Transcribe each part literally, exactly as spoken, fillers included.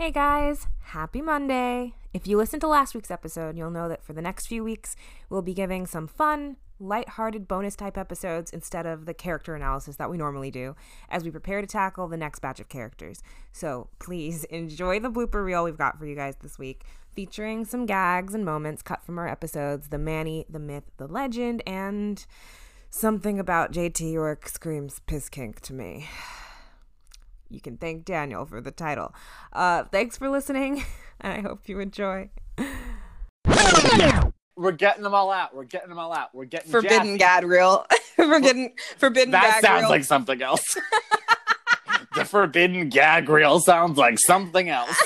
Hey guys, happy Monday. If you listened to last week's episode, you'll know that for the next few weeks, we'll be giving some fun, lighthearted bonus type episodes instead of the character analysis that we normally do as we prepare to tackle the next batch of characters. So please enjoy the blooper reel we've got for you guys this week, featuring some gags and moments cut from our episodes, the Manny, the myth, the legend, and something about J T York screams piss kink to me. You can thank Daniel for the title. Uh, thanks for listening, and I hope you enjoy. We're getting them all out. We're getting them all out. We're getting forbidden gad reel. We're getting forbidden. That gag sounds reel. Like something else. The forbidden gag reel sounds like something else.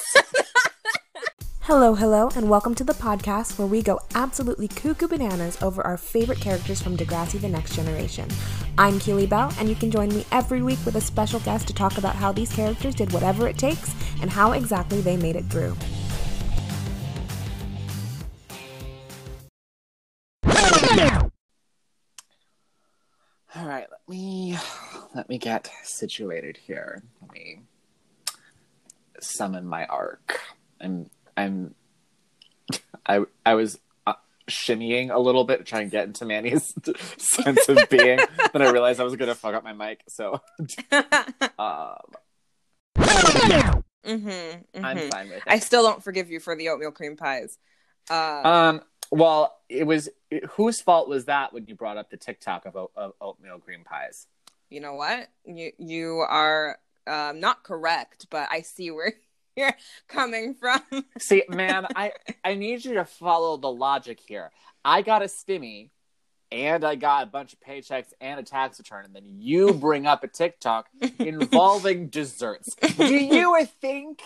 Hello, hello, and welcome to the podcast where we go absolutely cuckoo bananas over our favorite characters from Degrassi The Next Generation. I'm Keely Bell, and you can join me every week with a special guest to talk about how these characters did whatever it takes and how exactly they made it through. All right, let me, let me get situated here. Let me summon my arc. I'm... I'm, I I was uh, shimmying a little bit to try and get into Manny's sense of being, then I realized I was going to fuck up my mic, so um, mm-hmm, mm-hmm. I'm fine with it. I still don't forgive you for the oatmeal cream pies. Uh, um, well, it was, it, whose fault was that when you brought up the TikTok of, of oatmeal cream pies? You know what? You, you are um, not correct, but I see where you're coming from. See, ma'am, I, I need you to follow the logic here. I got a stimmy, and I got a bunch of paychecks and a tax return, and then you bring up a TikTok involving desserts. Do you think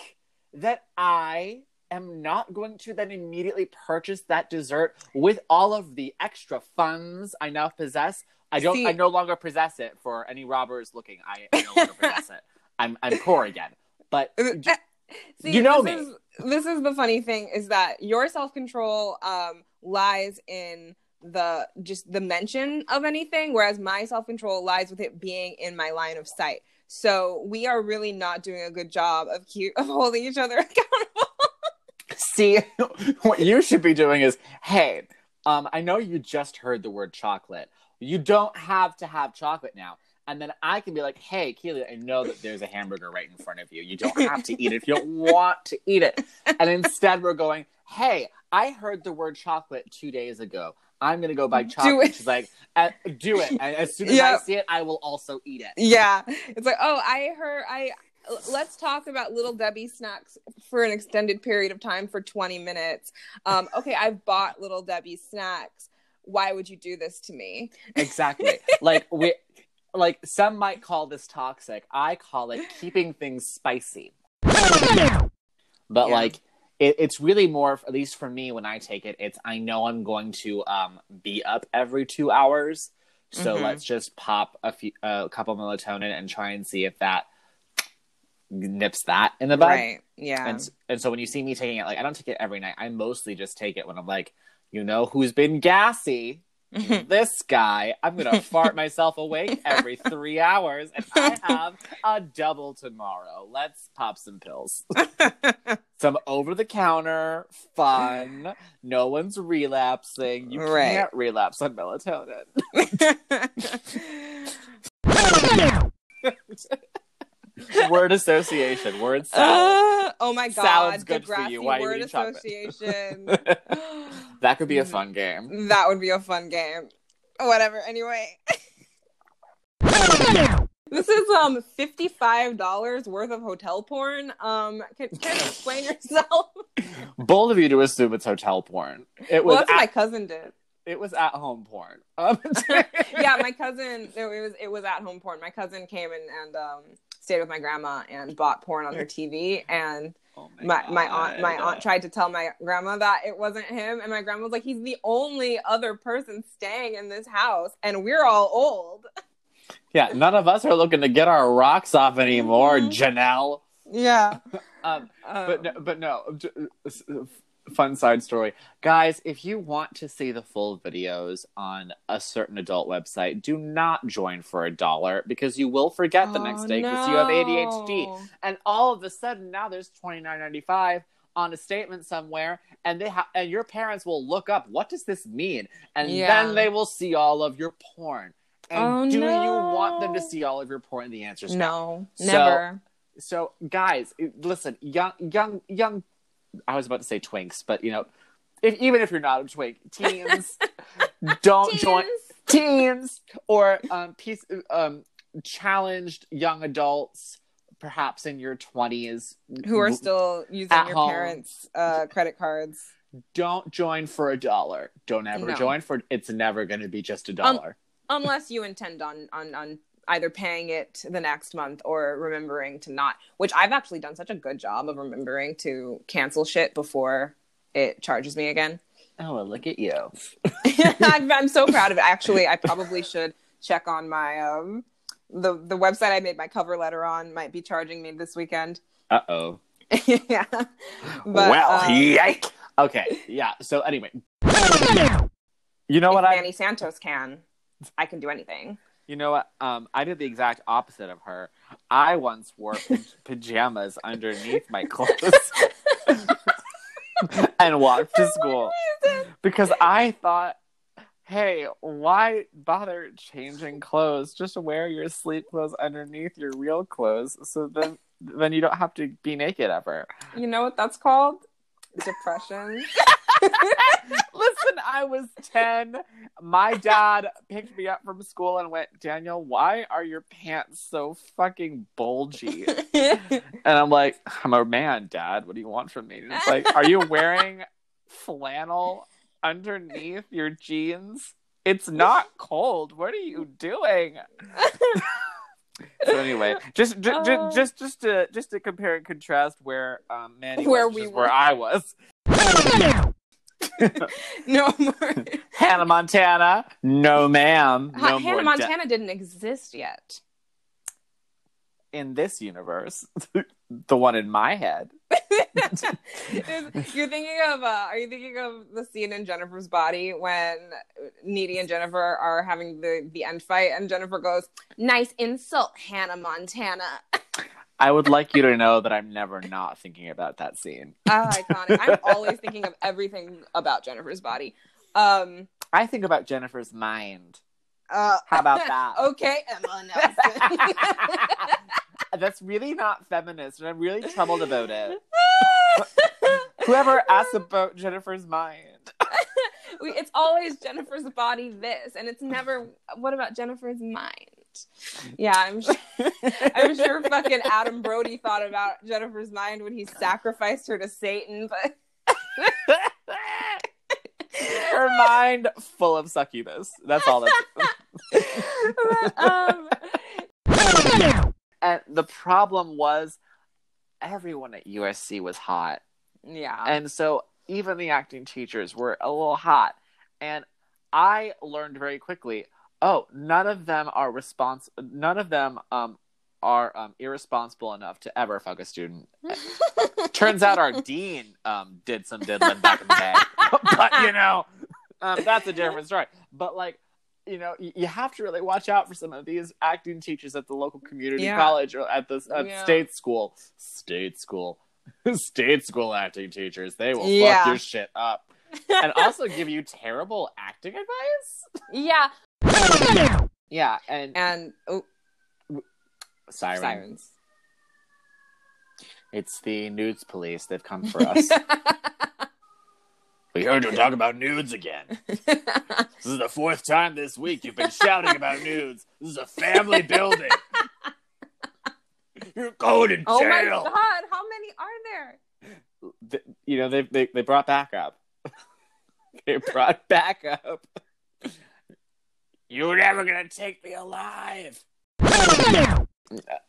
that I am not going to then immediately purchase that dessert with all of the extra funds I now possess? I don't. See, I no longer possess it. For any robbers looking, I, I no longer possess it. I'm I'm poor again, but. J- See, you know this me. Is, this is the funny thing, is that your self-control um, lies in the just the mention of anything, whereas my self-control lies with it being in my line of sight. So we are really not doing a good job of cute, of holding each other accountable. See, what you should be doing is, hey, um, I know you just heard the word chocolate. You don't have to have chocolate now. And then I can be like, hey, Keely, I know that there's a hamburger right in front of you. You don't have to eat it if you don't want to eat it. And instead we're going, hey, I heard the word chocolate two days ago. I'm going to go buy chocolate. She's like, uh, do it. And as soon as yeah. I see it, I will also eat it. Yeah. It's like, oh, I heard, I let's talk about Little Debbie snacks for an extended period of time for twenty minutes. Um, okay, I've bought Little Debbie snacks. Why would you do this to me? Exactly. Like, we... Like, some might call this toxic. I call it keeping things spicy. But, yeah. like, it, it's really more, at least for me, when I take it, it's I know I'm going to um, be up every two hours. So mm-hmm. let's just pop a, few, uh, a couple melatonin and try and see if that nips that in the bud. Right, yeah. And, and so when you see me taking it, like, I don't take it every night. I mostly just take it when I'm like, you know who's been gassy? This guy, I'm gonna fart myself awake every three hours, and I have a double tomorrow. Let's pop some pills. Some over-the-counter fun. No one's relapsing. You right. can't relapse on melatonin. Word association. Word salad. Uh, oh my god. Salad's good for you. Why word you association. That could be a fun game. That would be a fun game. Whatever. Anyway. This is um fifty-five dollars worth of hotel porn. Um, can, can you explain yourself? Bold of you to assume it's hotel porn. It was well, that's at- what my cousin did. It was at home porn. Um, yeah, my cousin. It was it was at home porn. My cousin came and and um, stayed with my grandma and bought porn on her T V. And oh my, my, my aunt my aunt tried to tell my grandma that it wasn't him. And my grandma was like, "He's the only other person staying in this house, and we're all old." Yeah, none of us are looking to get our rocks off anymore, mm-hmm. Janelle. Yeah, um, um, but no, but no. fun side story. Guys, if you want to see the full videos on a certain adult website, do not join for a dollar because you will forget the oh, next day because no. you have A D H D. And all of a sudden now there's twenty-nine ninety-five on a statement somewhere, and they ha- and your parents will look up, what does this mean? And yeah. then they will see all of your porn. And oh, do no. you want them to see all of your porn? The answer is no. No, never. So, so guys, listen, young, young, young, I was about to say twinks, but, you know, if, even if you're not a twink, teens, don't teens. join. Teens or um, piece, um, challenged young adults, perhaps in your twenties. Who are still using your home. parents' uh, credit cards. Don't join for a dollar. Don't ever no. join for, it's never going to be just a dollar. Um, unless you intend on, on, on either paying it the next month or remembering to not, which I've actually done such a good job of remembering to cancel shit before it charges me again. Oh, well, look at you. I'm so proud of it. Actually, I probably should check on my, um, the, the website I made my cover letter on might be charging me this weekend. Uh-oh. yeah. But, well, um, yike. Okay. Yeah. So anyway, you know if what I, Manny Santos can, I can do anything. You know what? Um, I did the exact opposite of her. I once wore p- pajamas underneath my clothes and walked to school because I thought, hey, why bother changing clothes? Just wear your sleep clothes underneath your real clothes so then, then you don't have to be naked ever. You know what that's called? Depression. Listen, I was ten. My dad picked me up from school and went, Daniel, why are your pants so fucking bulgy? And I'm like, I'm a man, Dad. What do you want from me? And it's like, are you wearing flannel underneath your jeans? It's not cold. What are you doing? So anyway, just just, uh, just just to just to compare and contrast where um, Manny where was, we were. Where I was. No more Hannah Montana. No, ma'am. No H- more Hannah Montana de- didn't exist yet. In this universe, the one in my head. You're thinking of. Uh, are you thinking of the scene in Jennifer's Body when Needy and Jennifer are having the the end fight, and Jennifer goes, "Nice insult, Hannah Montana." I would like you to know that I'm never not thinking about that scene. Oh, iconic. I'm always thinking of everything about Jennifer's Body. Um, I think about Jennifer's mind. Uh, How about that? Okay, Emma Nelson. That's really not feminist, and I'm really troubled about it. Whoever asks about Jennifer's mind. It's always Jennifer's body this, and it's never, what about Jennifer's mind? Yeah, I'm sure, I'm sure fucking Adam Brody thought about Jennifer's mind when he sacrificed her to Satan, but her mind full of succubus. That's all that's but, um... And the problem was everyone at U S C was hot. Yeah. And so even the acting teachers were a little hot. And I learned very quickly, oh, none of them are respons- None of them um, are um, irresponsible enough to ever fuck a student. Turns out our dean um, did some diddling back in the day, but you know, um, that's a different story. But like, you know, y- you have to really watch out for some of these acting teachers at the local community yeah. college or at the at yeah. state school, state school, state school acting teachers. They will yeah. fuck your shit up and also give you terrible acting advice. Yeah. Yeah, and and oh, sirens. sirens. It's the nudes police. They've come for us. We heard you talk about nudes again. This is the fourth time this week you've been shouting about nudes. This is a family building. You're going to jail. Oh my God! How many are there? The, you know they they they brought back up. They brought back up. You were never going to take me alive.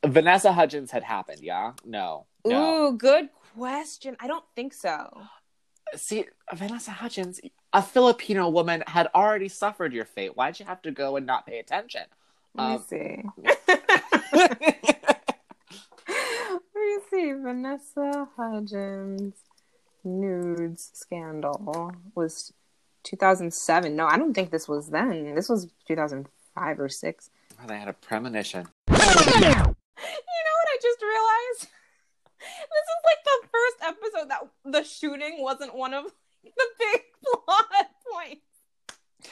Vanessa Hudgens had happened, yeah? No, no. Ooh, good question. I don't think so. See, Vanessa Hudgens, a Filipino woman, had already suffered your fate. Why'd you have to go and not pay attention? Let um, me see. Let me see. Vanessa Hudgens. nudes scandal was two thousand seven. No, I don't think this was then. This was two thousand five or six. Well, they had a premonition. You know what I just realized? This is like the first episode that the shooting wasn't one of the big plot points.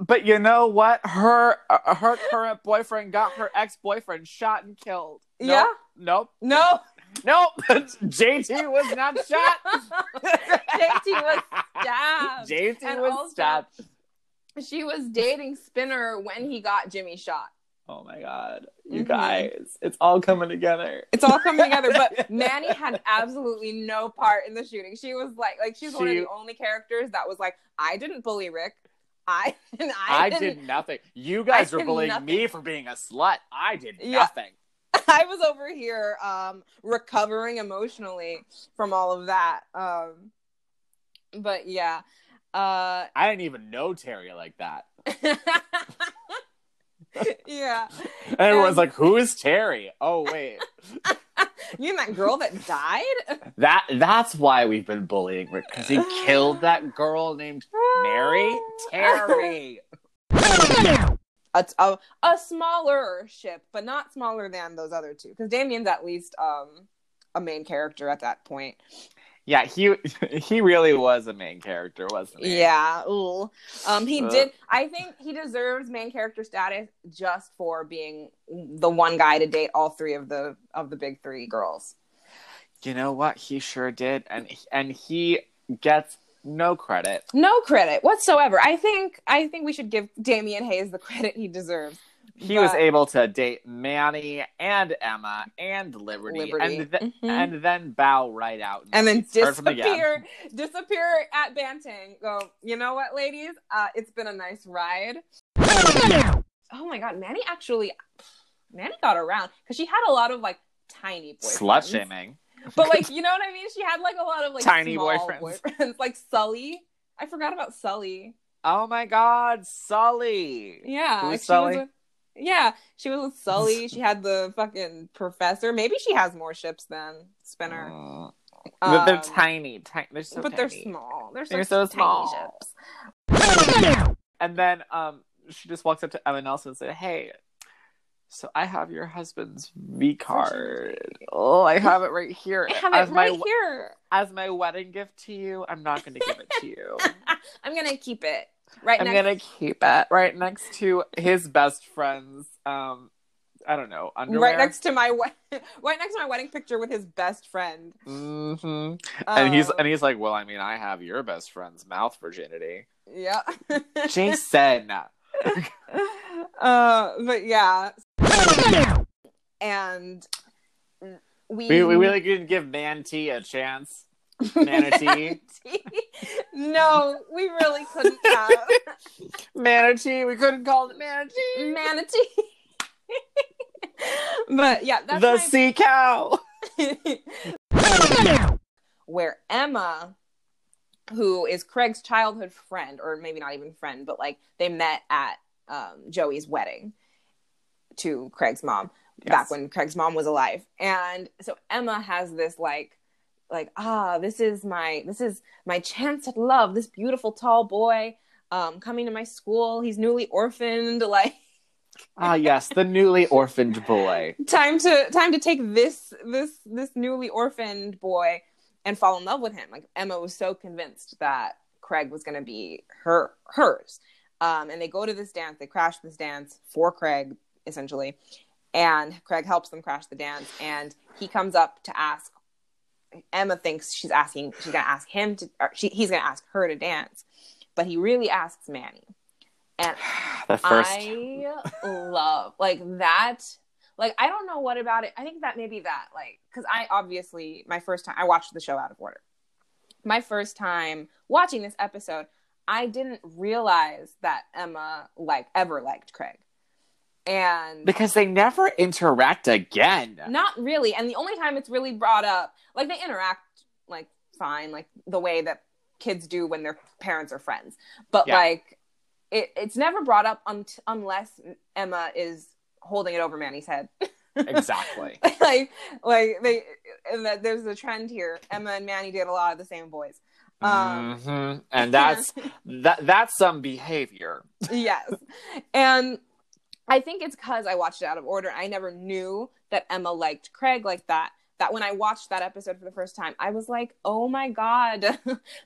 But you know what? Her uh, her current boyfriend got her ex-boyfriend shot and killed. Nope, yeah. Nope. Nope. Nope. J T was not shot. J T was stabbed. J T and was also, stabbed. She was dating Spinner when he got Jimmy shot. Oh my God. You mm-hmm. guys, it's all coming together. It's all coming together. But Manny had absolutely no part in the shooting. She was like, like she was she... one of the only characters that was like, I didn't bully Rick. I and I, I did nothing. You guys I were bullying nothing. me for being a slut. I did yeah. nothing. I was over here um, recovering emotionally from all of that. Um, but yeah. Uh, I didn't even know Terry like that. Yeah. And everyone's and... like, who is Terry? Oh, wait. You mean that girl that died? That That's why we've been bullying Rick, because he killed that girl named Mary Terry. A, a, a smaller ship, but not smaller than those other two, because Damien's at least um, a main character at that point. Yeah, he he really was a main character, wasn't he? Yeah. Ooh. Um, he Ugh. did. I think he deserves main character status just for being the one guy to date all three of the of the big three girls. You know what? He sure did, and and he gets no credit. No credit whatsoever. I think I think we should give Damien Hayes the credit he deserves. He but... was able to date Manny and Emma and Liberty, Liberty. and th- mm-hmm. and then bow right out and, and then disappear, disappear at Banting. Go, you know what, ladies? Uh, it's been a nice ride. Oh my God, Manny actually, Manny got around because she had a lot of like tiny boyfriends. Slut shaming, but like you know what I mean. She had like a lot of like tiny boyfriends. boyfriends, like Sully. I forgot about Sully. Oh my God, Sully. Yeah, who's Sully? Was a- Yeah, she was with Sully. She had the fucking professor. Maybe she has more ships than Spinner. Uh, but they're um, tiny, tiny. They're so but tiny. They're small. They're so, they're so tiny small. Ships. And then um, she just walks up to Emma Nelson and says, "Hey, so I have your husband's V card. Oh, I have it right here. I have it as right my, here as my wedding gift to you. I'm not going to give it to you. I'm going to keep it." Right I'm next- gonna keep it right next to his best friend's um I don't know underwear. Right next to my we- right next to my wedding picture with his best friend. Mm-hmm. Um, and he's and he's like, well, I mean, I have your best friend's mouth virginity. Yeah, Jason. uh, but yeah, and we we, we really didn't give Manty a chance. Manatee. No, we really couldn't have. Manatee. We couldn't call it Manatee. Manatee. But yeah, that's the my... sea cow. Where Emma, who is Craig's childhood friend, or maybe not even friend, but like they met at um, Joey's wedding to Craig's mom, yes. back when Craig's mom was alive. And so Emma has this like like, ah, this is my, this is my chance at love. This beautiful tall boy um, coming to my school. He's newly orphaned. Like, ah, yes. The newly orphaned boy. Time to, time to take this, this, this newly orphaned boy and fall in love with him. Like Emma was so convinced that Craig was going to be her, hers. Um, and they go to this dance, they crash this dance for Craig essentially. And Craig helps them crash the dance. And he comes up to ask, Emma thinks she's asking, she's gonna ask him to, or she, he's gonna ask her to dance, but he really asks Manny. And the first. I love like that. Like, I don't know what about it. I think that maybe that, like, because I obviously, my first time, I watched the show out of order. My first time watching this episode, I didn't realize that Emma, like, ever liked Craig. And because they never interact again. Not really. And the only time it's really brought up, like they interact like fine, like the way that kids do when their parents are friends. But yeah. like it, it's never brought up un- unless Emma is holding it over Manny's head. Exactly. like like they and that there's a trend here. Emma and Manny did a lot of the same boys. Um, mm-hmm. And that's that that's some behavior. Yes. And I think it's because I watched it out of order. I never knew that Emma liked Craig like that. That when I watched that episode for the first time, I was like, oh my God,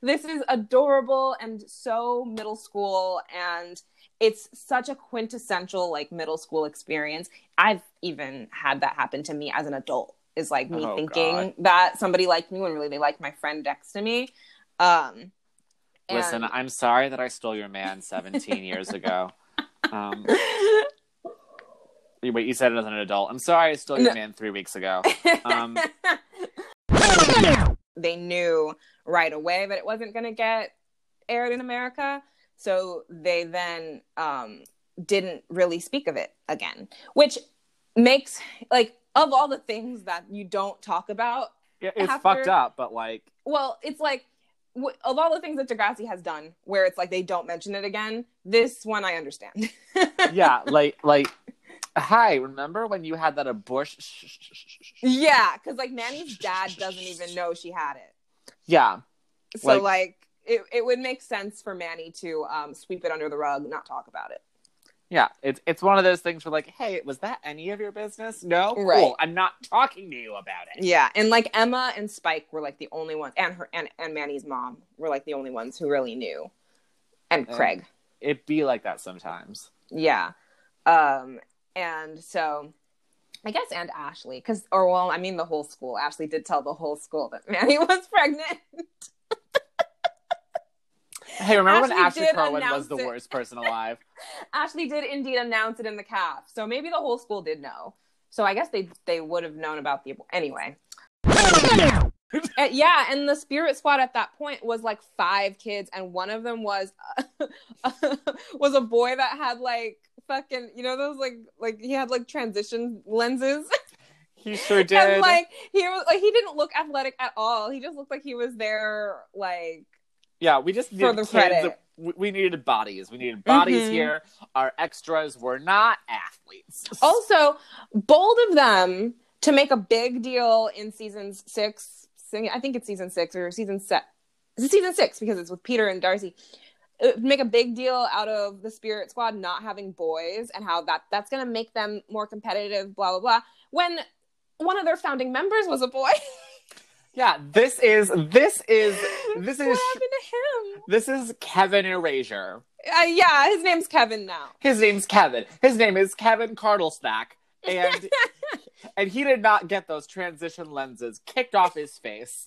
this is adorable and so middle school. And it's such a quintessential like middle school experience. I've even had that happen to me as an adult, is like me oh, thinking God. that somebody liked me when really they liked my friend next to me. Um, and... Listen, I'm sorry that I stole your man seventeen years ago. Um, wait, you said it as an adult. I'm sorry I stole your no. man three weeks ago. Um... They knew right away that it wasn't going to get aired in America. So they then um, didn't really speak of it again, which makes, like, of all the things that you don't talk about. Yeah, it's after, fucked up, but like. Well, it's like, w- of all the things that Degrassi has done where it's like they don't mention it again, this one I understand. Yeah, like, like. Hi, remember when you had that abortion? Yeah, because, like, Manny's dad doesn't even know she had it. Yeah. So, like, like it, it would make sense for Manny to um, sweep it under the rug, not talk about it. Yeah, it's it's one of those things where, like, hey, was that any of your business? No? Right. Cool, I'm not talking to you about it. Yeah, and, like, Emma and Spike were, like, the only ones, and her and, and Manny's mom were, like, the only ones who really knew. And, and Craig. It'd be like that sometimes. Yeah. Um... And so, I guess, and Ashley, because, or well, I mean, the whole school. Ashley did tell the whole school that Manny was pregnant. Hey, remember Ashley when Ashley Carwin was the it. worst person alive? Ashley did indeed announce it in the calf. So maybe the whole school did know. So I guess they they would have known about the, anyway. Yeah, and the spirit squad at that point was like five kids, and one of them was uh, was a boy that had like fucking, you know, those like like he had like transition lenses. He sure did. And like he was like he didn't look athletic at all. He just looked like he was there like yeah. We just needed for the credit. That, we needed bodies. We needed bodies mm-hmm. here. Our extras were not athletes. Also, bold of them to make a big deal in season six. I think it's season six or season set. It's season six because it's with Peter and Darcy. It would make a big deal out of the Spirit Squad not having boys and how that that's going to make them more competitive, blah, blah, blah. When one of their founding members was a boy. Yeah, this is, this is, this is. What happened to him? This is Kevin Erasure. Uh, yeah, his name's Kevin now. His name's Kevin. His name is Kevin Cardlestack. And and he did not get those transition lenses kicked off his face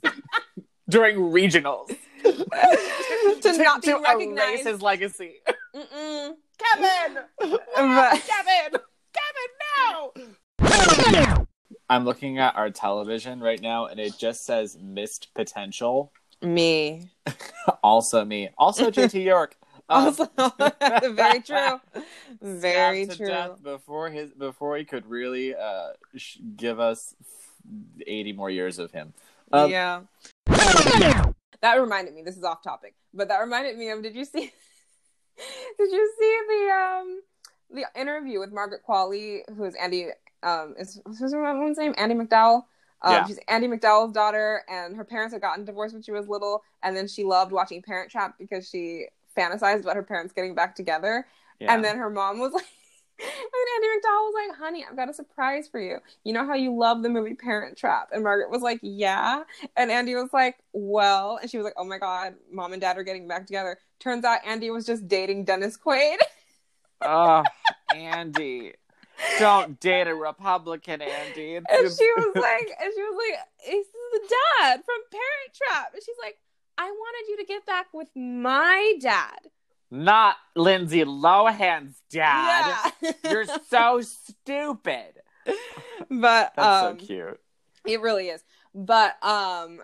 during regionals to, to not be to recognized. Erase his legacy. Mm-mm. Kevin, what happened, Kevin, Kevin, no! I'm looking at our television right now, and it just says missed potential. Me. Also me. Also J T York. Also, very true. Very true. Death before his, before he could really uh, sh- give us eighty more years of him. Um, yeah. That reminded me. This is off topic, but that reminded me of. Did you see? Did you see the um the interview with Margaret Qualley, who is Andy um is what's her mom's name? Andy McDowell. Um, yeah. She's Andy McDowell's daughter, and her parents had gotten divorced when she was little, and then she loved watching Parent Trap because she fantasized about her parents getting back together. Yeah. And then her mom was like, and Andy McDowell was like, honey, I've got a surprise for you. You know how you love the movie Parent Trap? And Margaret was like, yeah. And Andy was like, well, and she was like, oh my God, mom and dad are getting back together. Turns out Andy was just dating Dennis Quaid. Oh, Andy. Don't date a Republican, Andy. It's and she was like, and she was like, this is the dad from Parent Trap. And she's like, I wanted you to get back with my dad. Not Lindsay Lohan's dad. Yeah. You're so stupid. But that's um, so cute. It really is. But um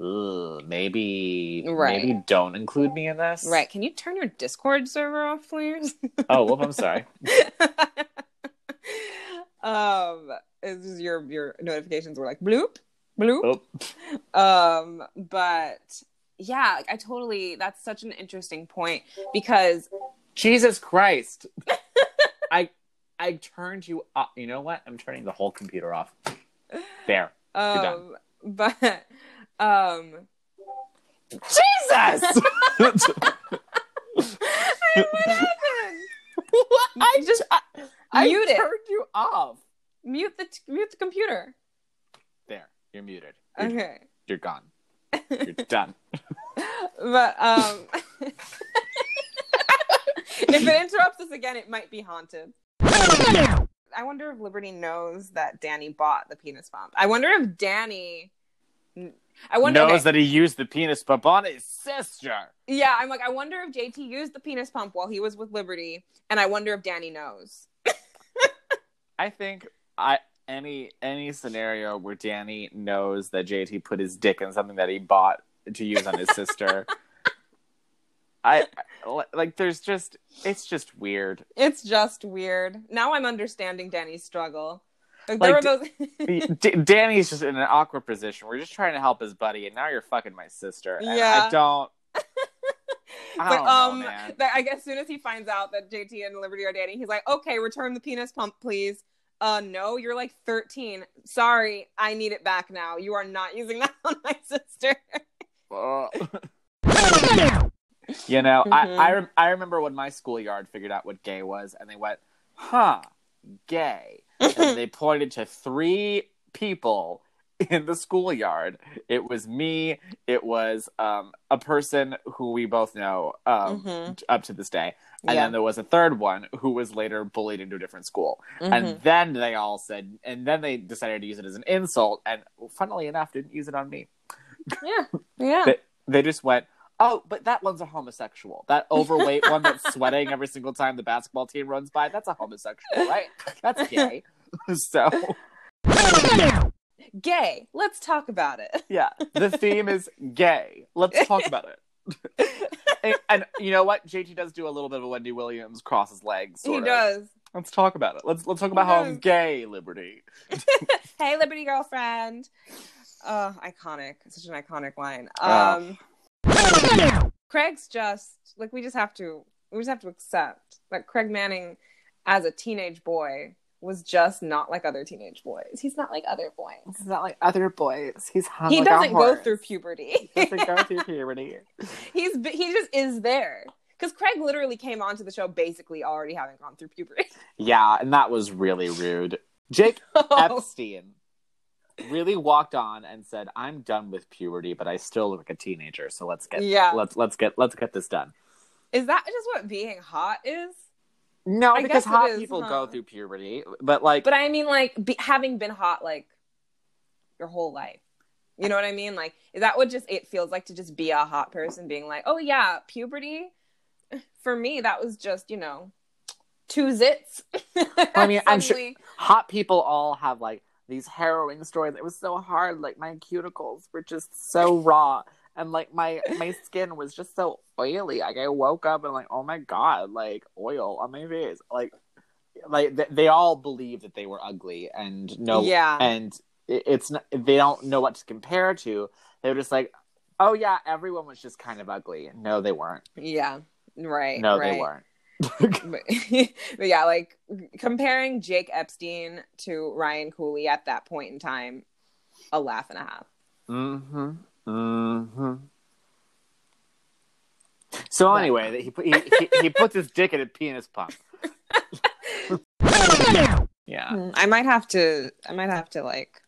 Ooh, maybe right. maybe don't include me in this. Right. Can you turn your Discord server off, please? Oh, well, I'm sorry. um it's just your your notifications were like bloop. Bloop. Oh. Um, but yeah, I totally, that's such an interesting point because Jesus Christ. I I turned you off. You know what? I'm turning the whole computer off. There. Um, done. But, um... Jesus! What happened? What? I just... I, I turned it. you off. Mute the, t- mute the computer. There. You're muted. You're, okay. You're gone. You're done. But, um... if it interrupts us again, it might be haunted. I wonder if Liberty knows that Danny bought the penis pump. I wonder if Danny... I wonder knows okay. that he used the penis pump on his sister. Yeah, I'm like, I wonder if J T used the penis pump while he was with Liberty, and I wonder if Danny knows. I think I any any scenario where Danny knows that J T put his dick in something that he bought to use on his sister... I like there's just it's just weird. It's just weird. Now I'm understanding Danny's struggle. Like, like, there were those... D- Danny's just in an awkward position. We're just trying to help his buddy, and now you're fucking my sister. And yeah, I don't. I but don't um, know, man. I guess as soon as he finds out that J T and Liberty are dating, he's like, "Okay, return the penis pump, please." Uh, no, you're like thirteen. Sorry, I need it back now. You are not using that on my sister. uh. You know, mm-hmm. I I, re- I remember when my schoolyard figured out what gay was, and they went, huh, gay. And they pointed to three people in the schoolyard. It was me, it was um, a person who we both know um, mm-hmm. up to this day, and yeah. then there was a third one who was later bullied into a different school. Mm-hmm. And then they all said, and then they decided to use it as an insult, and funnily enough, didn't use it on me. Yeah, yeah. they, they just went, oh, but that one's a homosexual. That overweight one that's sweating every single time the basketball team runs by, that's a homosexual, right? That's gay. So. Gay. Let's talk about it. Yeah. The theme is gay. Let's talk about it. and, and you know what? J T does do a little bit of a Wendy Williams crosses legs. He of. does. Let's talk about it. Let's let's talk about how I'm gay, Liberty. Hey, Liberty girlfriend. Uh, iconic. Such an iconic line. Um. Uh. Craig's just like we just have to we just have to accept that Craig Manning as a teenage boy was just not like other teenage boys. He's not like other boys. He's not like other boys. He's hung he like doesn't go horse. through puberty. He doesn't go through puberty. He's he just is there because Craig literally came onto the show basically already having gone through puberty. Yeah, and that was really rude. Jake oh. Epstein. Really walked on and said, "I'm done with puberty, but I still look like a teenager. So let's get yeah. let's let's get let's get this done." Is that just what being hot is? No, I because hot is, people huh? go through puberty, but like, but I mean, like be, having been hot like your whole life, you know what I mean? Like, is that what just it feels like to just be a hot person, being like, "Oh yeah, puberty." For me, that was just you know two zits. I mean, I'm sure hot people all have like. These harrowing stories. It was so hard. Like, my cuticles were just so raw. And, like, my, my skin was just so oily. Like, I woke up and, like, oh, my God. Like, oil on my face. Like, like th- they all believe that they were ugly. And no. Yeah. And it, it's not, they don't know what to compare it to. They were just like, oh, yeah, everyone was just kind of ugly. No, they weren't. Yeah. Right. No, right. they weren't. but, but yeah, like comparing Jake Epstein to Ryan Cooley at that point in time, a laugh and a half. Mm-hmm. Mm-hmm. So but. anyway, he he, he he puts his dick in a penis pump. Yeah, I might have to. I might have to like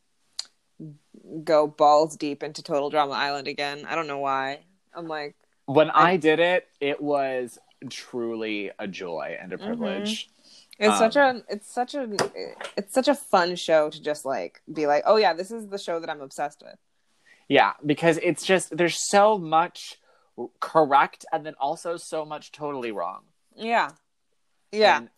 go balls deep into Total Drama Island again. I don't know why. I'm like when I, I did it, it was. Truly a joy and a privilege. Mm-hmm. It's um, such a it's such a it's such a fun show to just like be like, oh yeah, this is the show that I'm obsessed with. Yeah, because it's just there's so much correct and then also so much totally wrong. Yeah, yeah. And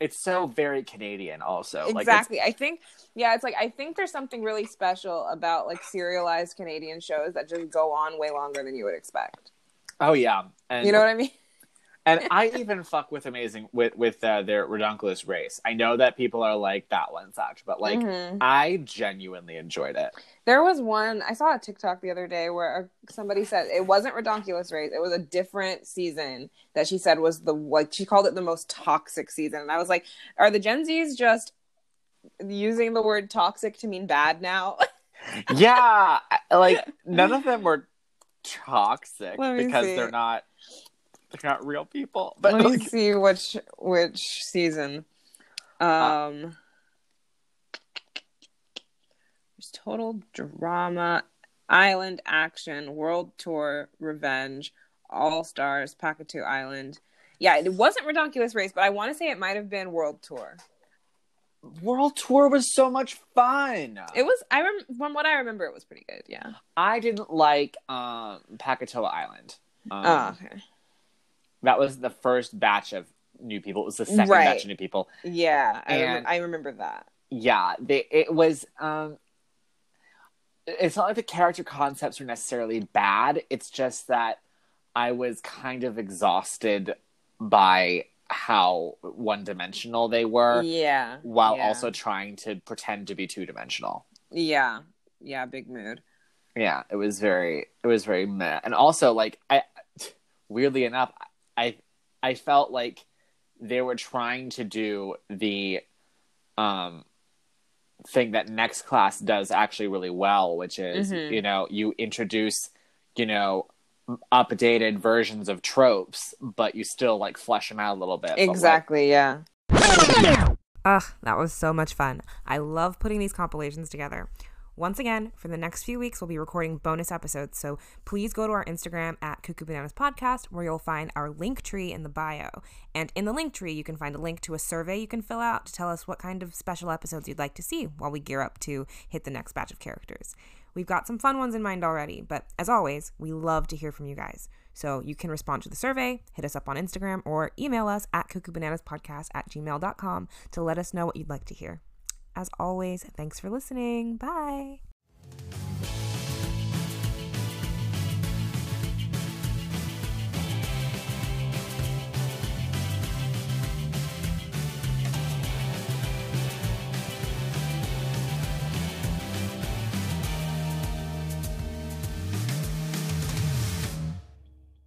it's so very Canadian, also. Exactly. Like I think yeah, it's like I think there's something really special about like serialized Canadian shows that just go on way longer than you would expect. Oh yeah, and you know what I mean. And I even fuck with amazing with with uh, their Redonkulous Race. I know that people are like, that one sucked, but like mm-hmm. I genuinely enjoyed it. There was one, I saw a TikTok the other day where somebody said it wasn't Redonkulous Race, it was a different season that she said was the, like, she called it the most toxic season. And I was like, are the Gen Zs just using the word toxic to mean bad now? Yeah, like none of them were toxic because see. they're not they're not real people. But let me like, see which which season. Um, uh, there's Total Drama, Island Action, World Tour, Revenge, All Stars, Pakatu Island. Yeah, it wasn't Redonkulous Race, but I want to say it might have been World Tour. World Tour was so much fun. It was, I rem- from what I remember, it was pretty good, yeah. I didn't like um, Pakatu Island. Um, oh, okay. That was the first batch of new people. It was the second right. batch of new people. Yeah, I, rem- I remember that. Yeah, they, it was, um, it's not like the character concepts were necessarily bad. It's just that I was kind of exhausted by how one-dimensional they were, yeah, while yeah. also trying to pretend to be two-dimensional. Yeah, yeah, big mood. Yeah, it was very, it was very meh. And also, like, I weirdly enough, I I felt like they were trying to do the um thing that Next Class does actually really well, which is mm-hmm. you know, you introduce, you know, updated versions of tropes, but you still like flesh them out a little bit. Exactly, like... yeah. Ugh, that was so much fun. I love putting these compilations together. Once again, for the next few weeks, we'll be recording bonus episodes, so please go to our Instagram at Cuckoo Bananas Podcast, where you'll find our link tree in the bio. And in the link tree, you can find a link to a survey you can fill out to tell us what kind of special episodes you'd like to see while we gear up to hit the next batch of characters. We've got some fun ones in mind already, but as always, we love to hear from you guys. So you can respond to the survey, hit us up on Instagram, or email us at cuckoo bananas podcast at gmail dot com to let us know what you'd like to hear. As always, thanks for listening. Bye.